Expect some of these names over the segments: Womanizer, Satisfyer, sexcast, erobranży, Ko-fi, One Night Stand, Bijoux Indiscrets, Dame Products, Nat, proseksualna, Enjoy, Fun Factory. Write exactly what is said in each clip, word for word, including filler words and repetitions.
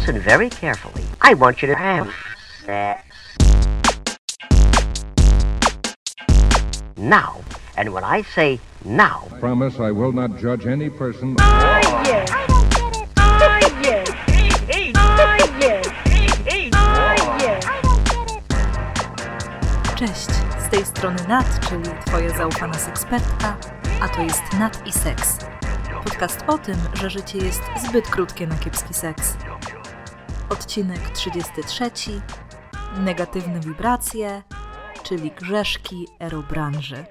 listen very carefully. I want you to have sex. Now. And when I say now... I promise I will not judge any person... Oh, yes. I don't get it. Oh, yes. Oh, yes. Oh, yes. I don't get it. Cześć. Z tej strony Nat, czyli twoja zaufana sekspertka, a to jest Nat i Seks. Podcast o tym, że życie jest zbyt krótkie na kiepski seks. Odcinek trzydziesty trzeci. Negatywne wibracje, czyli grzeszki erobranży.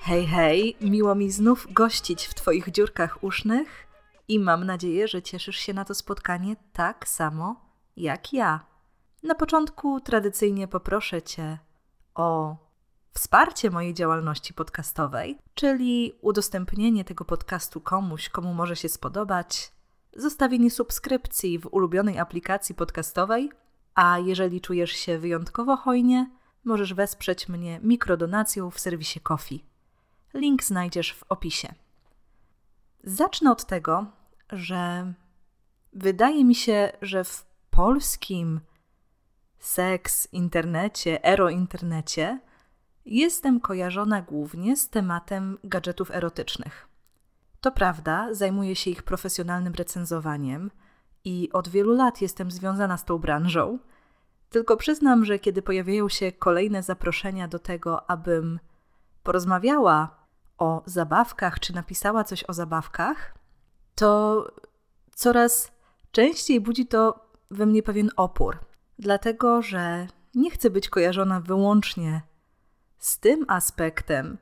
Hej, hej, miło mi znów gościć w twoich dziurkach usznych i mam nadzieję, że cieszysz się na to spotkanie tak samo jak ja. Na początku tradycyjnie poproszę cię o wsparcie mojej działalności podcastowej, czyli udostępnienie tego podcastu komuś, komu może się spodobać, zostawienie subskrypcji w ulubionej aplikacji podcastowej, a jeżeli czujesz się wyjątkowo hojnie, możesz wesprzeć mnie mikrodonacją w serwisie Ko-fi. Link znajdziesz w opisie. Zacznę od tego, że wydaje mi się, że w polskim seks internecie, ero internecie jestem kojarzona głównie z tematem gadżetów erotycznych. To prawda, zajmuję się ich profesjonalnym recenzowaniem i od wielu lat jestem związana z tą branżą, tylko przyznam, że kiedy pojawiają się kolejne zaproszenia do tego, abym porozmawiała o zabawkach, czy napisała coś o zabawkach, to coraz częściej budzi to we mnie pewien opór. Dlatego, że nie chcę być kojarzona wyłącznie z tym aspektem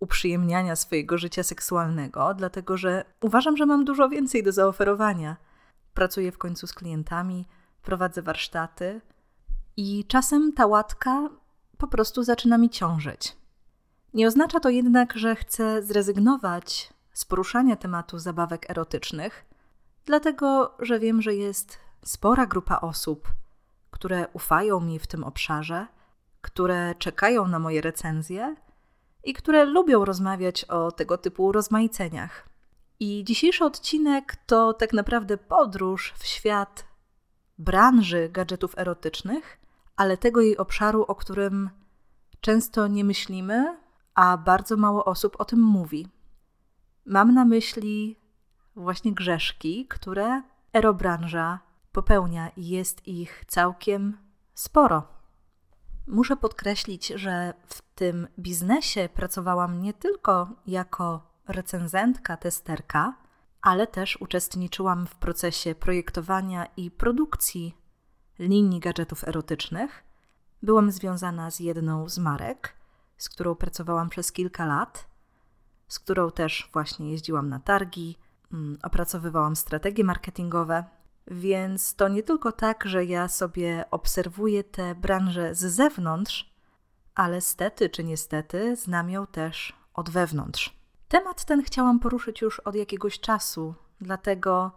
uprzyjemniania swojego życia seksualnego, dlatego, że uważam, że mam dużo więcej do zaoferowania. Pracuję w końcu z klientami, prowadzę warsztaty i czasem ta łatka po prostu zaczyna mi ciążyć. Nie oznacza to jednak, że chcę zrezygnować z poruszania tematu zabawek erotycznych, dlatego że wiem, że jest spora grupa osób, które ufają mi w tym obszarze, które czekają na moje recenzje i które lubią rozmawiać o tego typu rozmaiceniach. I dzisiejszy odcinek to tak naprawdę podróż w świat branży gadżetów erotycznych, ale tego jej obszaru, o którym często nie myślimy, a bardzo mało osób o tym mówi. Mam na myśli właśnie grzeszki, które erobranża popełnia i jest ich całkiem sporo. Muszę podkreślić, że w tym biznesie pracowałam nie tylko jako recenzentka, testerka, ale też uczestniczyłam w procesie projektowania i produkcji linii gadżetów erotycznych. Byłam związana z jedną z marek, z którą pracowałam przez kilka lat, z którą też właśnie jeździłam na targi, opracowywałam strategie marketingowe, więc to nie tylko tak, że ja sobie obserwuję tę branżę z zewnątrz, ale stety czy niestety znam ją też od wewnątrz. Temat ten chciałam poruszyć już od jakiegoś czasu, dlatego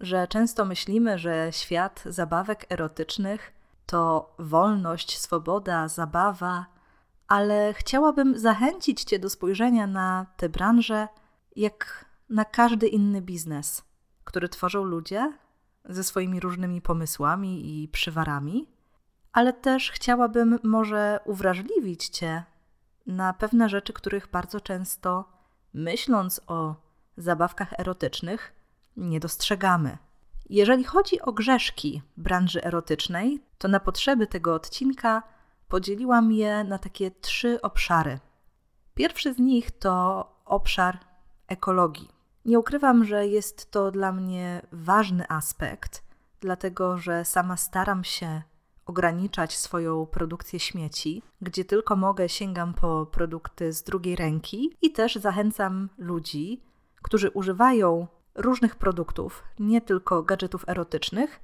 że często myślimy, że świat zabawek erotycznych to wolność, swoboda, zabawa, ale chciałabym zachęcić cię do spojrzenia na tę branżę jak na każdy inny biznes, który tworzą ludzie ze swoimi różnymi pomysłami i przywarami, ale też chciałabym może uwrażliwić cię na pewne rzeczy, których bardzo często myśląc o zabawkach erotycznych nie dostrzegamy. Jeżeli chodzi o grzeszki branży erotycznej, to na potrzeby tego odcinka podzieliłam je na takie trzy obszary. Pierwszy z nich to obszar ekologii. Nie ukrywam, że jest to dla mnie ważny aspekt, dlatego że sama staram się ograniczać swoją produkcję śmieci, gdzie tylko mogę sięgam po produkty z drugiej ręki i też zachęcam ludzi, którzy używają różnych produktów, nie tylko gadżetów erotycznych,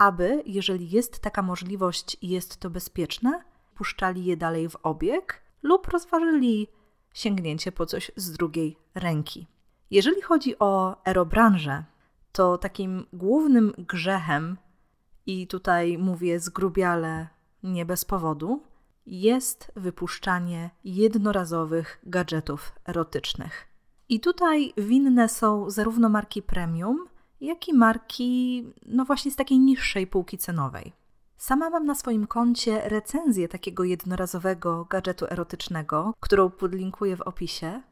aby, jeżeli jest taka możliwość i jest to bezpieczne, puszczali je dalej w obieg lub rozważyli sięgnięcie po coś z drugiej ręki. Jeżeli chodzi o erobranżę, to takim głównym grzechem, i tutaj mówię zgrubiale nie bez powodu, jest wypuszczanie jednorazowych gadżetów erotycznych. I tutaj winne są zarówno marki premium, jak i marki, no właśnie z takiej niższej półki cenowej. Sama mam na swoim koncie recenzję takiego jednorazowego gadżetu erotycznego, którą podlinkuję w opisie.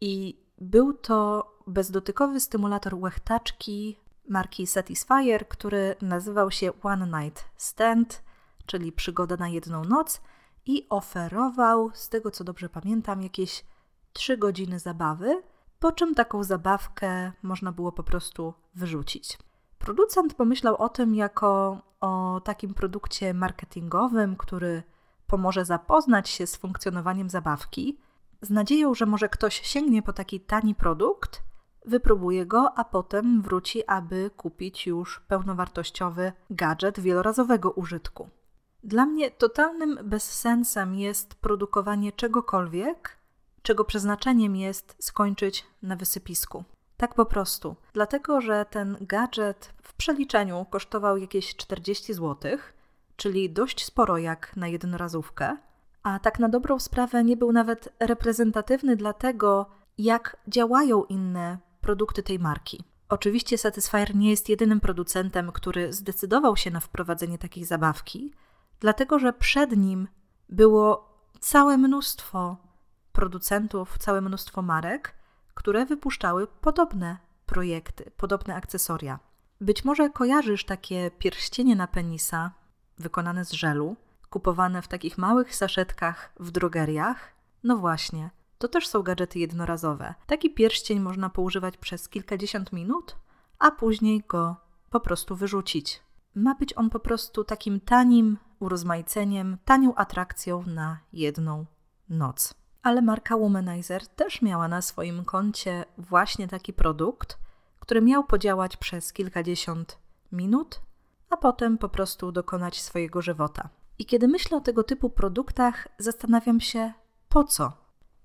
I był to bezdotykowy stymulator łechtaczki marki Satisfyer, który nazywał się One Night Stand, czyli przygoda na jedną noc i oferował, z tego co dobrze pamiętam, jakieś trzy godziny zabawy, po czym taką zabawkę można było po prostu wyrzucić. Producent pomyślał o tym jako o takim produkcie marketingowym, który pomoże zapoznać się z funkcjonowaniem zabawki, z nadzieją, że może ktoś sięgnie po taki tani produkt, wypróbuje go, a potem wróci, aby kupić już pełnowartościowy gadżet wielorazowego użytku. Dla mnie totalnym bezsensem jest produkowanie czegokolwiek, czego przeznaczeniem jest skończyć na wysypisku. Tak po prostu. Dlatego, że ten gadżet w przeliczeniu kosztował jakieś czterdzieści złotych, czyli dość sporo jak na jednorazówkę, a tak na dobrą sprawę nie był nawet reprezentatywny dla tego, jak działają inne produkty tej marki. Oczywiście Satisfyer nie jest jedynym producentem, który zdecydował się na wprowadzenie takiej zabawki, dlatego, że przed nim było całe mnóstwo producentów, całe mnóstwo marek, które wypuszczały podobne projekty, podobne akcesoria. Być może kojarzysz takie pierścienie na penisa wykonane z żelu, kupowane w takich małych saszetkach w drogeriach? No właśnie, to też są gadżety jednorazowe. Taki pierścień można poużywać przez kilkadziesiąt minut, a później go po prostu wyrzucić. Ma być on po prostu takim tanim urozmaiceniem, tanią atrakcją na jedną noc. Ale marka Womanizer też miała na swoim koncie właśnie taki produkt, który miał podziałać przez kilkadziesiąt minut, a potem po prostu dokonać swojego żywota. I kiedy myślę o tego typu produktach, zastanawiam się, po co?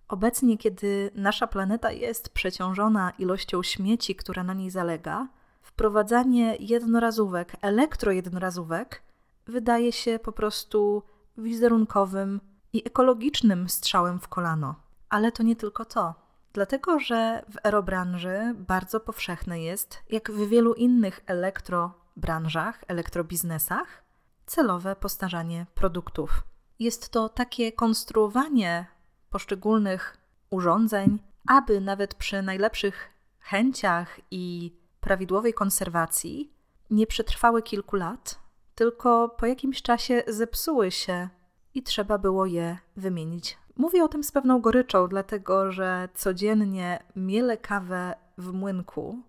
Obecnie, kiedy nasza planeta jest przeciążona ilością śmieci, która na niej zalega, wprowadzanie jednorazówek, elektrojednorazówek wydaje się po prostu wizerunkowym i ekologicznym strzałem w kolano. Ale to nie tylko to. Dlatego, że w aerobranży bardzo powszechne jest, jak w wielu innych elektrobranżach, elektrobiznesach, celowe powtarzanie produktów. Jest to takie konstruowanie poszczególnych urządzeń, aby nawet przy najlepszych chęciach i prawidłowej konserwacji nie przetrwały kilku lat, tylko po jakimś czasie zepsuły się i trzeba było je wymienić. Mówię o tym z pewną goryczą, dlatego że codziennie mielę kawę w młynku,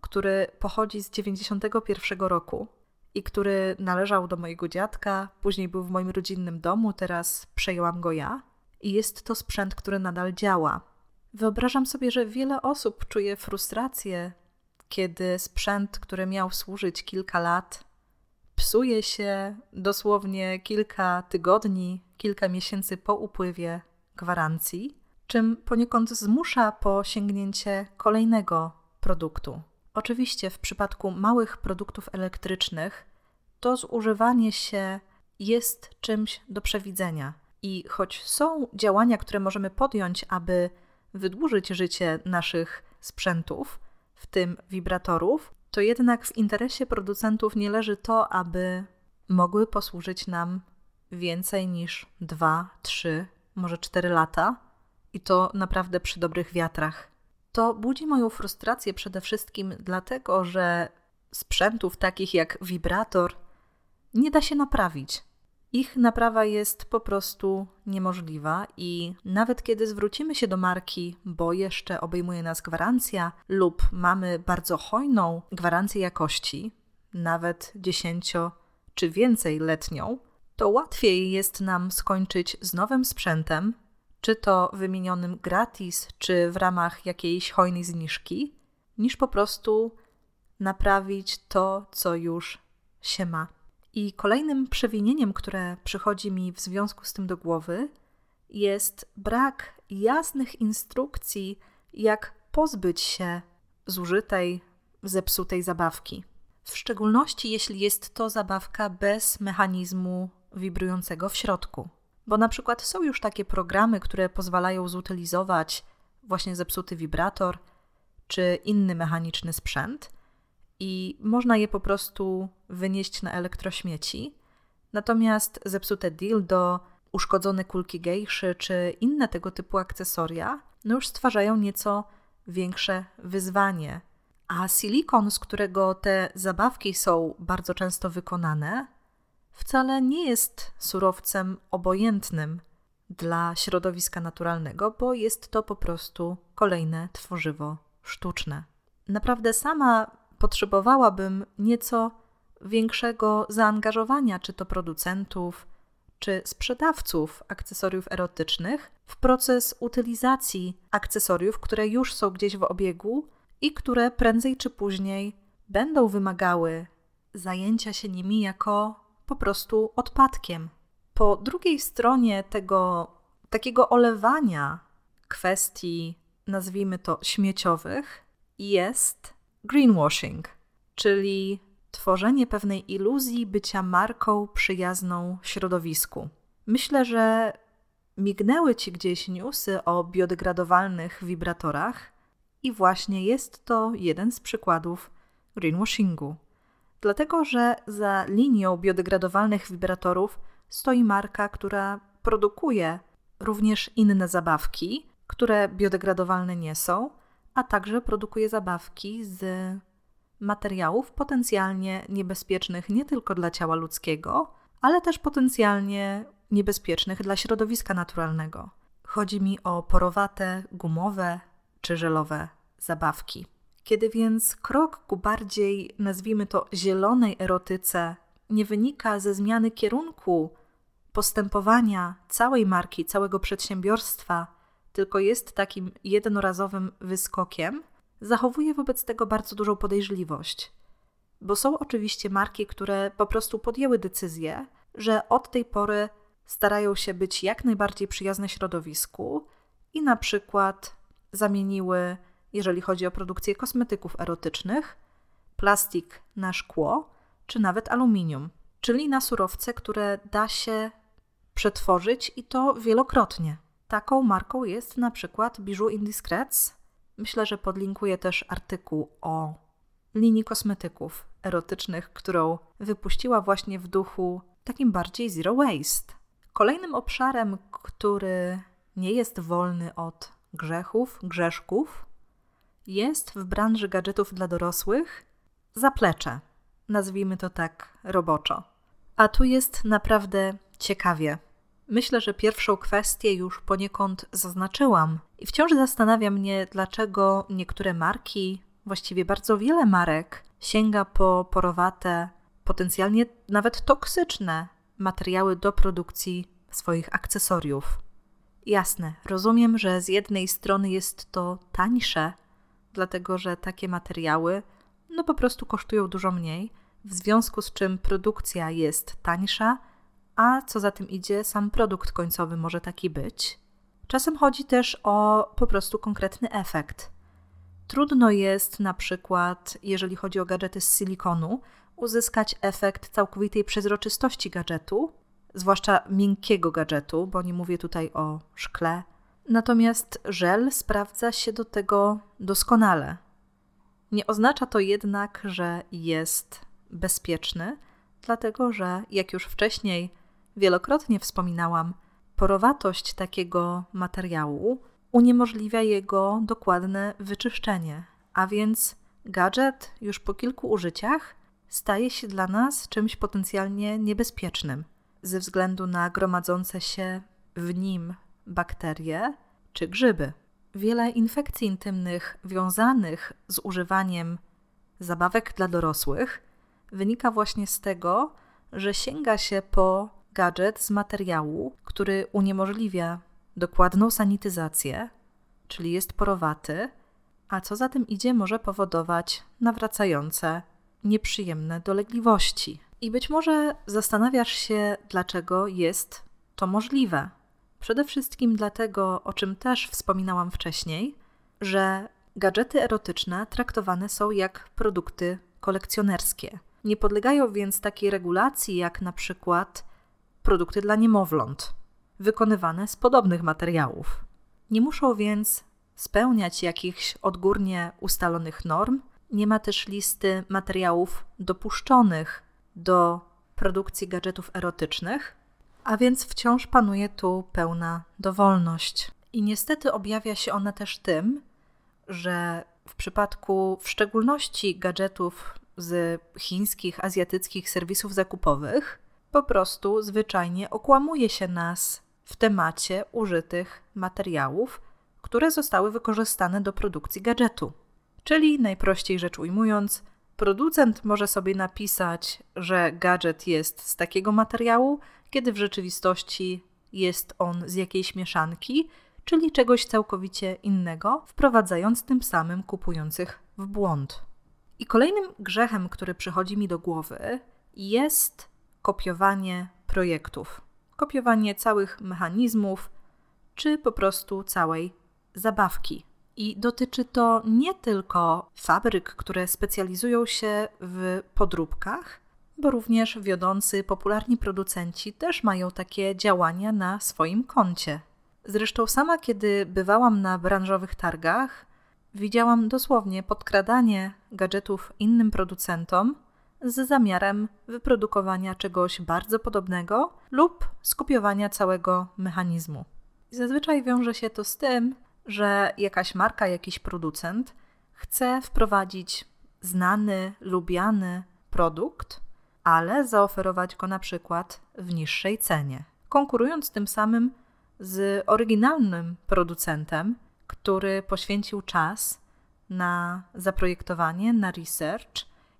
który pochodzi z dziewięćdziesiątego pierwszego roku i który należał do mojego dziadka, później był w moim rodzinnym domu, teraz przejęłam go ja i jest to sprzęt, który nadal działa. Wyobrażam sobie, że wiele osób czuje frustrację, kiedy sprzęt, który miał służyć kilka lat, psuje się dosłownie kilka tygodni, kilka miesięcy po upływie gwarancji, czym poniekąd zmusza po sięgnięcie kolejnego produktu. Oczywiście w przypadku małych produktów elektrycznych to zużywanie się jest czymś do przewidzenia. I choć są działania, które możemy podjąć, aby wydłużyć życie naszych sprzętów, w tym wibratorów, to jednak w interesie producentów nie leży to, aby mogły posłużyć nam więcej niż dwa, trzy, może cztery lata i to naprawdę przy dobrych wiatrach. To budzi moją frustrację przede wszystkim dlatego, że sprzętów takich jak wibrator nie da się naprawić. Ich naprawa jest po prostu niemożliwa i nawet kiedy zwrócimy się do marki, bo jeszcze obejmuje nas gwarancja lub mamy bardzo hojną gwarancję jakości, nawet dziesięcio- czy więcej letnią, to łatwiej jest nam skończyć z nowym sprzętem, czy to wymienionym gratis, czy w ramach jakiejś hojnej zniżki, niż po prostu naprawić to, co już się ma. I kolejnym przewinieniem, które przychodzi mi w związku z tym do głowy, jest brak jasnych instrukcji, jak pozbyć się zużytej, zepsutej zabawki. W szczególności jeśli jest to zabawka bez mechanizmu wibrującego w środku. Bo na przykład są już takie programy, które pozwalają zutylizować właśnie zepsuty wibrator czy inny mechaniczny sprzęt i można je po prostu wynieść na elektrośmieci. Natomiast zepsute dildo, uszkodzone kulki gejszy czy inne tego typu akcesoria no już stwarzają nieco większe wyzwanie. A silikon, z którego te zabawki są bardzo często wykonane, wcale nie jest surowcem obojętnym dla środowiska naturalnego, bo jest to po prostu kolejne tworzywo sztuczne. Naprawdę sama potrzebowałabym nieco większego zaangażowania, czy to producentów, czy sprzedawców akcesoriów erotycznych w proces utylizacji akcesoriów, które już są gdzieś w obiegu i które prędzej czy później będą wymagały zajęcia się nimi jako po prostu odpadkiem. Po drugiej stronie tego takiego olewania kwestii, nazwijmy to śmieciowych, jest greenwashing, czyli tworzenie pewnej iluzji bycia marką przyjazną środowisku. Myślę, że mignęły ci gdzieś newsy o biodegradowalnych wibratorach i właśnie jest to jeden z przykładów greenwashingu. Dlatego, że za linią biodegradowalnych wibratorów stoi marka, która produkuje również inne zabawki, które biodegradowalne nie są, a także produkuje zabawki z materiałów potencjalnie niebezpiecznych nie tylko dla ciała ludzkiego, ale też potencjalnie niebezpiecznych dla środowiska naturalnego. Chodzi mi o porowate, gumowe czy żelowe zabawki. Kiedy więc krok ku bardziej, nazwijmy to, zielonej erotyce nie wynika ze zmiany kierunku postępowania całej marki, całego przedsiębiorstwa, tylko jest takim jednorazowym wyskokiem, zachowuje wobec tego bardzo dużą podejrzliwość. Bo są oczywiście marki, które po prostu podjęły decyzję, że od tej pory starają się być jak najbardziej przyjazne środowisku i na przykład zamieniły, jeżeli chodzi o produkcję kosmetyków erotycznych, plastik na szkło czy nawet aluminium, czyli na surowce, które da się przetworzyć i to wielokrotnie. Taką marką jest na przykład Bijoux Indiscrets. Myślę, że podlinkuję też artykuł o linii kosmetyków erotycznych, którą wypuściła właśnie w duchu takim bardziej zero waste. Kolejnym obszarem, który nie jest wolny od grzechów, grzeszków, jest w branży gadżetów dla dorosłych zaplecze. Nazwijmy to tak roboczo. A tu jest naprawdę ciekawie. Myślę, że pierwszą kwestię już poniekąd zaznaczyłam i wciąż zastanawia mnie, dlaczego niektóre marki, właściwie bardzo wiele marek, sięga po porowate, potencjalnie nawet toksyczne materiały do produkcji swoich akcesoriów. Jasne, rozumiem, że z jednej strony jest to tańsze, dlatego że takie materiały no po prostu kosztują dużo mniej, w związku z czym produkcja jest tańsza, a co za tym idzie, sam produkt końcowy może taki być. Czasem chodzi też o po prostu konkretny efekt. Trudno jest na przykład, jeżeli chodzi o gadżety z silikonu, uzyskać efekt całkowitej przezroczystości gadżetu, zwłaszcza miękkiego gadżetu, bo nie mówię tutaj o szkle. Natomiast żel sprawdza się do tego doskonale. Nie oznacza to jednak, że jest bezpieczny, dlatego że, jak już wcześniej wielokrotnie wspominałam, porowatość takiego materiału uniemożliwia jego dokładne wyczyszczenie, a więc gadżet już po kilku użyciach staje się dla nas czymś potencjalnie niebezpiecznym ze względu na gromadzące się w nim bakterie czy grzyby. Wiele infekcji intymnych wiązanych z używaniem zabawek dla dorosłych wynika właśnie z tego, że sięga się po gadżet z materiału, który uniemożliwia dokładną sanityzację, czyli jest porowaty, a co za tym idzie może powodować nawracające, nieprzyjemne dolegliwości. I być może zastanawiasz się, dlaczego jest to możliwe. Przede wszystkim dlatego, o czym też wspominałam wcześniej, że gadżety erotyczne traktowane są jak produkty kolekcjonerskie. Nie podlegają więc takiej regulacji jak na przykład produkty dla niemowląt, wykonywane z podobnych materiałów. Nie muszą więc spełniać jakichś odgórnie ustalonych norm, Nie ma też listy materiałów dopuszczonych do produkcji gadżetów erotycznych, a więc wciąż panuje tu pełna dowolność. I niestety objawia się ona też tym, że w przypadku w szczególności gadżetów z chińskich, azjatyckich serwisów zakupowych po prostu zwyczajnie okłamuje się nas w temacie użytych materiałów, które zostały wykorzystane do produkcji gadżetu. Czyli najprościej rzecz ujmując, producent może sobie napisać, że gadżet jest z takiego materiału, kiedy w rzeczywistości jest on z jakiejś mieszanki, czyli czegoś całkowicie innego, wprowadzając tym samym kupujących w błąd. I kolejnym grzechem, który przychodzi mi do głowy, jest kopiowanie projektów. Kopiowanie całych mechanizmów, czy po prostu całej zabawki. I dotyczy to nie tylko fabryk, które specjalizują się w podróbkach, bo również wiodący, popularni producenci też mają takie działania na swoim koncie. Zresztą sama, kiedy bywałam na branżowych targach, widziałam dosłownie podkradanie gadżetów innym producentom z zamiarem wyprodukowania czegoś bardzo podobnego lub skopiowania całego mechanizmu. I zazwyczaj wiąże się to z tym, że jakaś marka, jakiś producent chce wprowadzić znany, lubiany produkt, ale zaoferować go na przykład w niższej cenie, konkurując tym samym z oryginalnym producentem, który poświęcił czas na zaprojektowanie, na research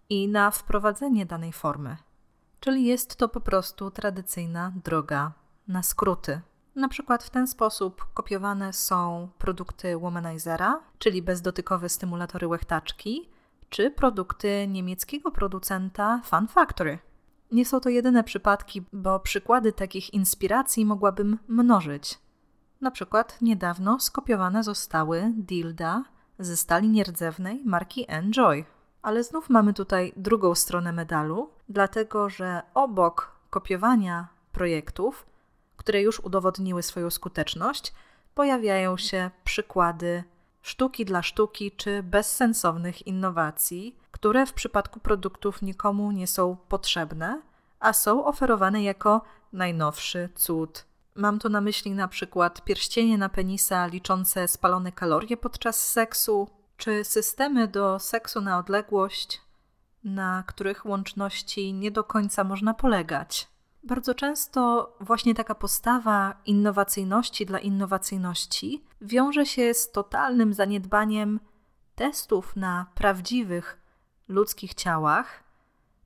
i na wprowadzenie danej formy. Czyli jest to po prostu tradycyjna droga na skróty. Na przykład w ten sposób kopiowane są produkty Womanizera, czyli bezdotykowe stymulatory łechtaczki, czy produkty niemieckiego producenta Fun Factory. Nie są to jedyne przypadki, bo przykłady takich inspiracji mogłabym mnożyć. Na przykład niedawno skopiowane zostały dilda ze stali nierdzewnej marki Enjoy. Ale znów mamy tutaj drugą stronę medalu, dlatego że obok kopiowania projektów, które już udowodniły swoją skuteczność, pojawiają się przykłady sztuki dla sztuki czy bezsensownych innowacji, które w przypadku produktów nikomu nie są potrzebne, a są oferowane jako najnowszy cud. Mam tu na myśli na przykład pierścienie na penisa liczące spalone kalorie podczas seksu, czy systemy do seksu na odległość, na których łączności nie do końca można polegać. Bardzo często właśnie taka postawa innowacyjności dla innowacyjności wiąże się z totalnym zaniedbaniem testów na prawdziwych ludzkich ciałach,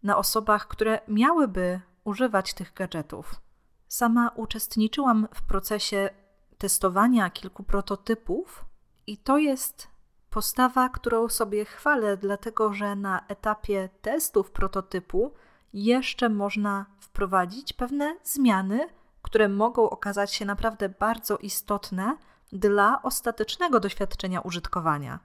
na osobach, które miałyby używać tych gadżetów. Sama uczestniczyłam w procesie testowania kilku prototypów i to jest postawa, którą sobie chwalę, dlatego że na etapie testów prototypu jeszcze można wprowadzić pewne zmiany, które mogą okazać się naprawdę bardzo istotne dla ostatecznego doświadczenia użytkowania.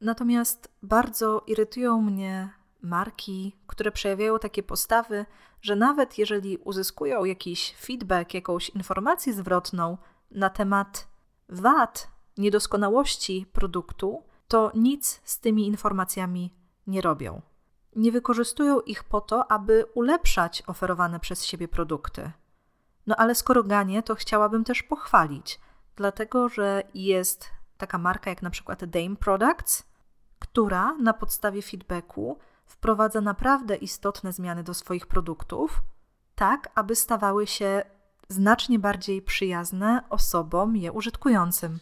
Natomiast bardzo irytują mnie marki, które przejawiają takie postawy, że nawet jeżeli uzyskują jakiś feedback, jakąś informację zwrotną na temat wad, niedoskonałości produktu, to nic z tymi informacjami nie robią. Nie wykorzystują ich po to, aby ulepszać oferowane przez siebie produkty. No ale skoro ganię, to chciałabym też pochwalić, dlatego że jest taka marka jak na przykład Dame Products, która na podstawie feedbacku wprowadza naprawdę istotne zmiany do swoich produktów, tak aby stawały się znacznie bardziej przyjazne osobom je użytkującym.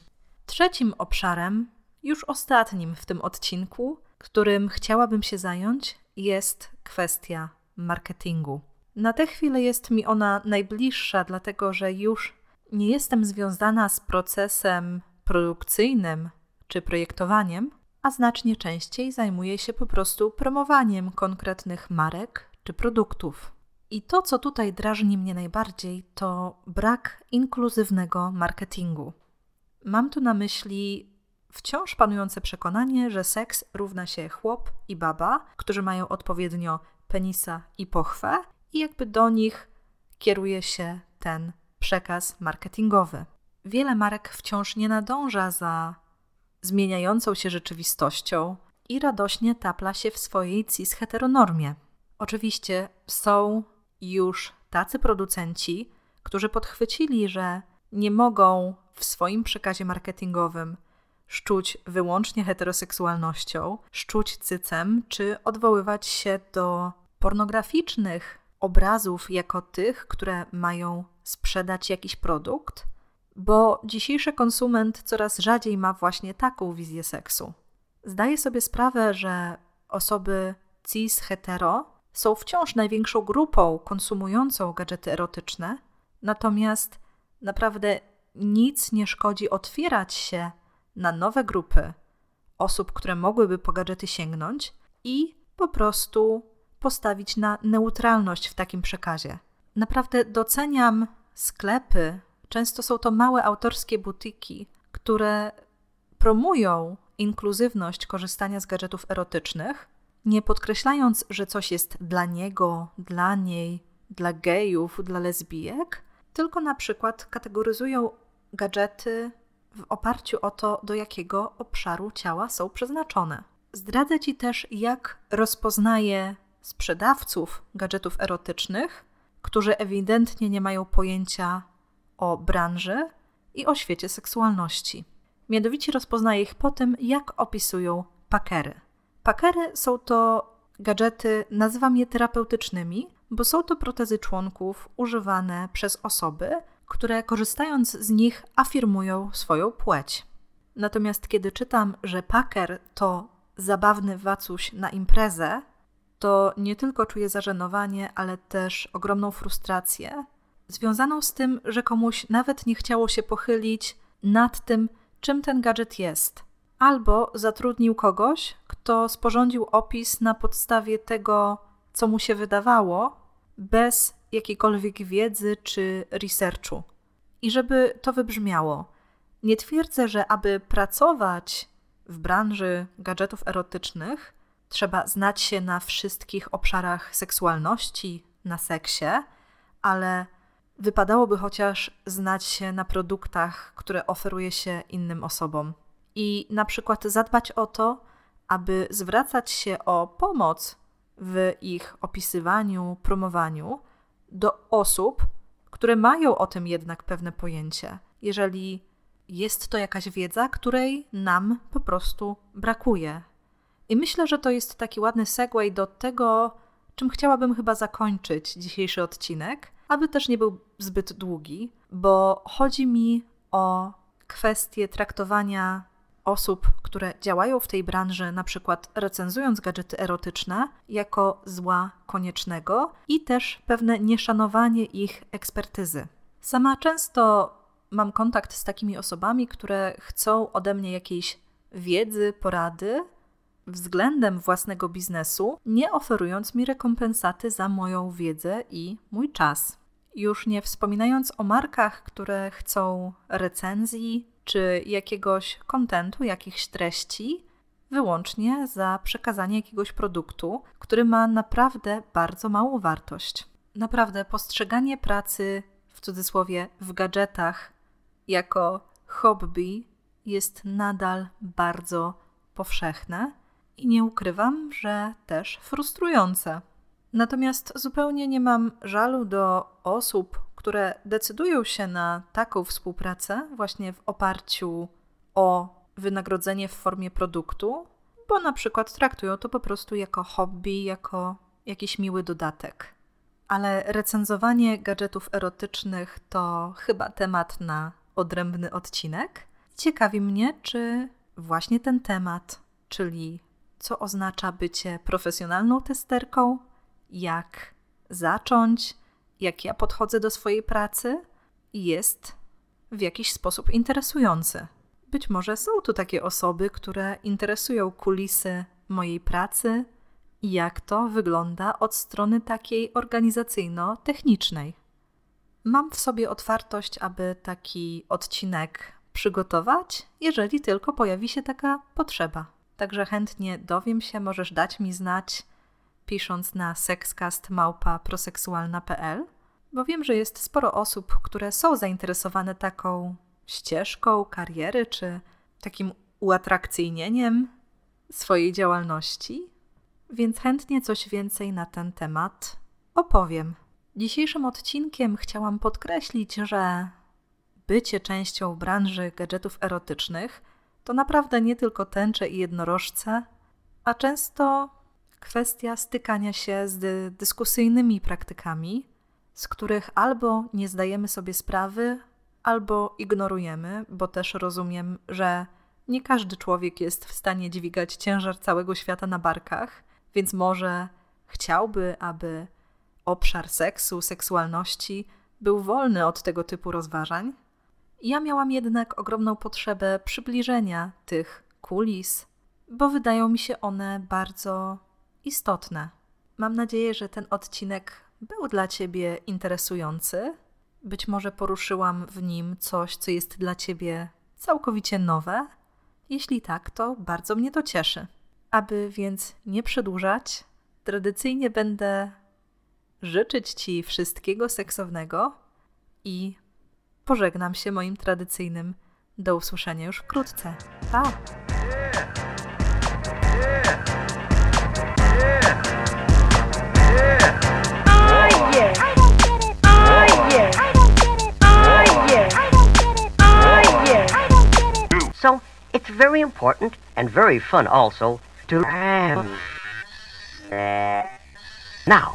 Trzecim obszarem, już ostatnim w tym odcinku, którym chciałabym się zająć, jest kwestia marketingu. Na tę chwilę jest mi ona najbliższa, dlatego że już nie jestem związana z procesem produkcyjnym czy projektowaniem, a znacznie częściej zajmuję się po prostu promowaniem konkretnych marek czy produktów. I to, co tutaj drażni mnie najbardziej, to brak inkluzywnego marketingu. Mam tu na myśli wciąż panujące przekonanie, że seks równa się chłop i baba, którzy mają odpowiednio penisa i pochwę i jakby do nich kieruje się ten przekaz marketingowy. Wiele marek wciąż nie nadąża za zmieniającą się rzeczywistością i radośnie tapla się w swojej cis-heteronormie. Oczywiście są już tacy producenci, którzy podchwycili, że nie mogą w swoim przekazie marketingowym szczuć wyłącznie heteroseksualnością, szczuć cycem, czy odwoływać się do pornograficznych obrazów jako tych, które mają sprzedać jakiś produkt, bo dzisiejszy konsument coraz rzadziej ma właśnie taką wizję seksu. Zdaję sobie sprawę, że osoby cis-hetero są wciąż największą grupą konsumującą gadżety erotyczne, natomiast naprawdę nic nie szkodzi otwierać się na nowe grupy osób, które mogłyby po gadżety sięgnąć i po prostu postawić na neutralność w takim przekazie. Naprawdę doceniam sklepy, często są to małe autorskie butiki, które promują inkluzywność korzystania z gadżetów erotycznych, nie podkreślając, że coś jest dla niego, dla niej, dla gejów, dla lesbijek, tylko na przykład kategoryzują gadżety w oparciu o to, do jakiego obszaru ciała są przeznaczone. Zdradzę Ci też, jak rozpoznaję sprzedawców gadżetów erotycznych, którzy ewidentnie nie mają pojęcia o branży i o świecie seksualności. Mianowicie rozpoznaję ich po tym, jak opisują pakery. Pakery są to gadżety, nazywam je terapeutycznymi, bo są to protezy członków używane przez osoby, które korzystając z nich afirmują swoją płeć. Natomiast kiedy czytam, że paker to zabawny wacuś na imprezę, to nie tylko czuję zażenowanie, ale też ogromną frustrację, związaną z tym, że komuś nawet nie chciało się pochylić nad tym, czym ten gadżet jest. Albo zatrudnił kogoś, kto sporządził opis na podstawie tego, co mu się wydawało, bez jakiejkolwiek wiedzy czy researchu. I żeby to wybrzmiało, nie twierdzę, że aby pracować w branży gadżetów erotycznych, trzeba znać się na wszystkich obszarach seksualności, na seksie, ale wypadałoby chociaż znać się na produktach, które oferuje się innym osobom. I na przykład zadbać o to, aby zwracać się o pomoc w ich opisywaniu, promowaniu do osób, które mają o tym jednak pewne pojęcie, jeżeli jest to jakaś wiedza, której nam po prostu brakuje. I myślę, że to jest taki ładny segue do tego, czym chciałabym chyba zakończyć dzisiejszy odcinek, aby też nie był zbyt długi, bo chodzi mi o kwestię traktowania osób, które działają w tej branży, na przykład recenzując gadżety erotyczne, jako zła koniecznego i też pewne nieszanowanie ich ekspertyzy. Sama często mam kontakt z takimi osobami, które chcą ode mnie jakiejś wiedzy, porady względem własnego biznesu, nie oferując mi rekompensaty za moją wiedzę i mój czas. Już nie wspominając o markach, które chcą recenzji czy jakiegoś kontentu, jakichś treści, wyłącznie za przekazanie jakiegoś produktu, który ma naprawdę bardzo małą wartość. Naprawdę postrzeganie pracy, w cudzysłowie, w gadżetach jako hobby jest nadal bardzo powszechne i nie ukrywam, że też frustrujące. Natomiast zupełnie nie mam żalu do osób, które decydują się na taką współpracę właśnie w oparciu o wynagrodzenie w formie produktu, bo na przykład traktują to po prostu jako hobby, jako jakiś miły dodatek. Ale recenzowanie gadżetów erotycznych to chyba temat na odrębny odcinek. Ciekawi mnie, czy właśnie ten temat, czyli co oznacza bycie profesjonalną testerką, jak zacząć, jak ja podchodzę do swojej pracy, jest w jakiś sposób interesujący. Być może są tu takie osoby, które interesują kulisy mojej pracy i jak to wygląda od strony takiej organizacyjno-technicznej. Mam w sobie otwartość, aby taki odcinek przygotować, jeżeli tylko pojawi się taka potrzeba. Także chętnie dowiem się, możesz dać mi znać, pisząc na sexcast małpa proseksualna kropka p l, bo wiem, że jest sporo osób, które są zainteresowane taką ścieżką kariery czy takim uatrakcyjnieniem swojej działalności, więc chętnie coś więcej na ten temat opowiem. Dzisiejszym odcinkiem chciałam podkreślić, że bycie częścią branży gadżetów erotycznych to naprawdę nie tylko tęcze i jednorożce, a często kwestia stykania się z dyskusyjnymi praktykami, z których albo nie zdajemy sobie sprawy, albo ignorujemy, bo też rozumiem, że nie każdy człowiek jest w stanie dźwigać ciężar całego świata na barkach, więc może chciałby, aby obszar seksu, seksualności był wolny od tego typu rozważań. Ja miałam jednak ogromną potrzebę przybliżenia tych kulis, bo wydają mi się one bardzo istotne. Mam nadzieję, że ten odcinek był dla Ciebie interesujący. Być może poruszyłam w nim coś, co jest dla Ciebie całkowicie nowe. Jeśli tak, to bardzo mnie to cieszy. Aby więc nie przedłużać, tradycyjnie będę życzyć Ci wszystkiego seksownego i pożegnam się moim tradycyjnym do usłyszenia już wkrótce. Pa! So it's very important and very fun also to now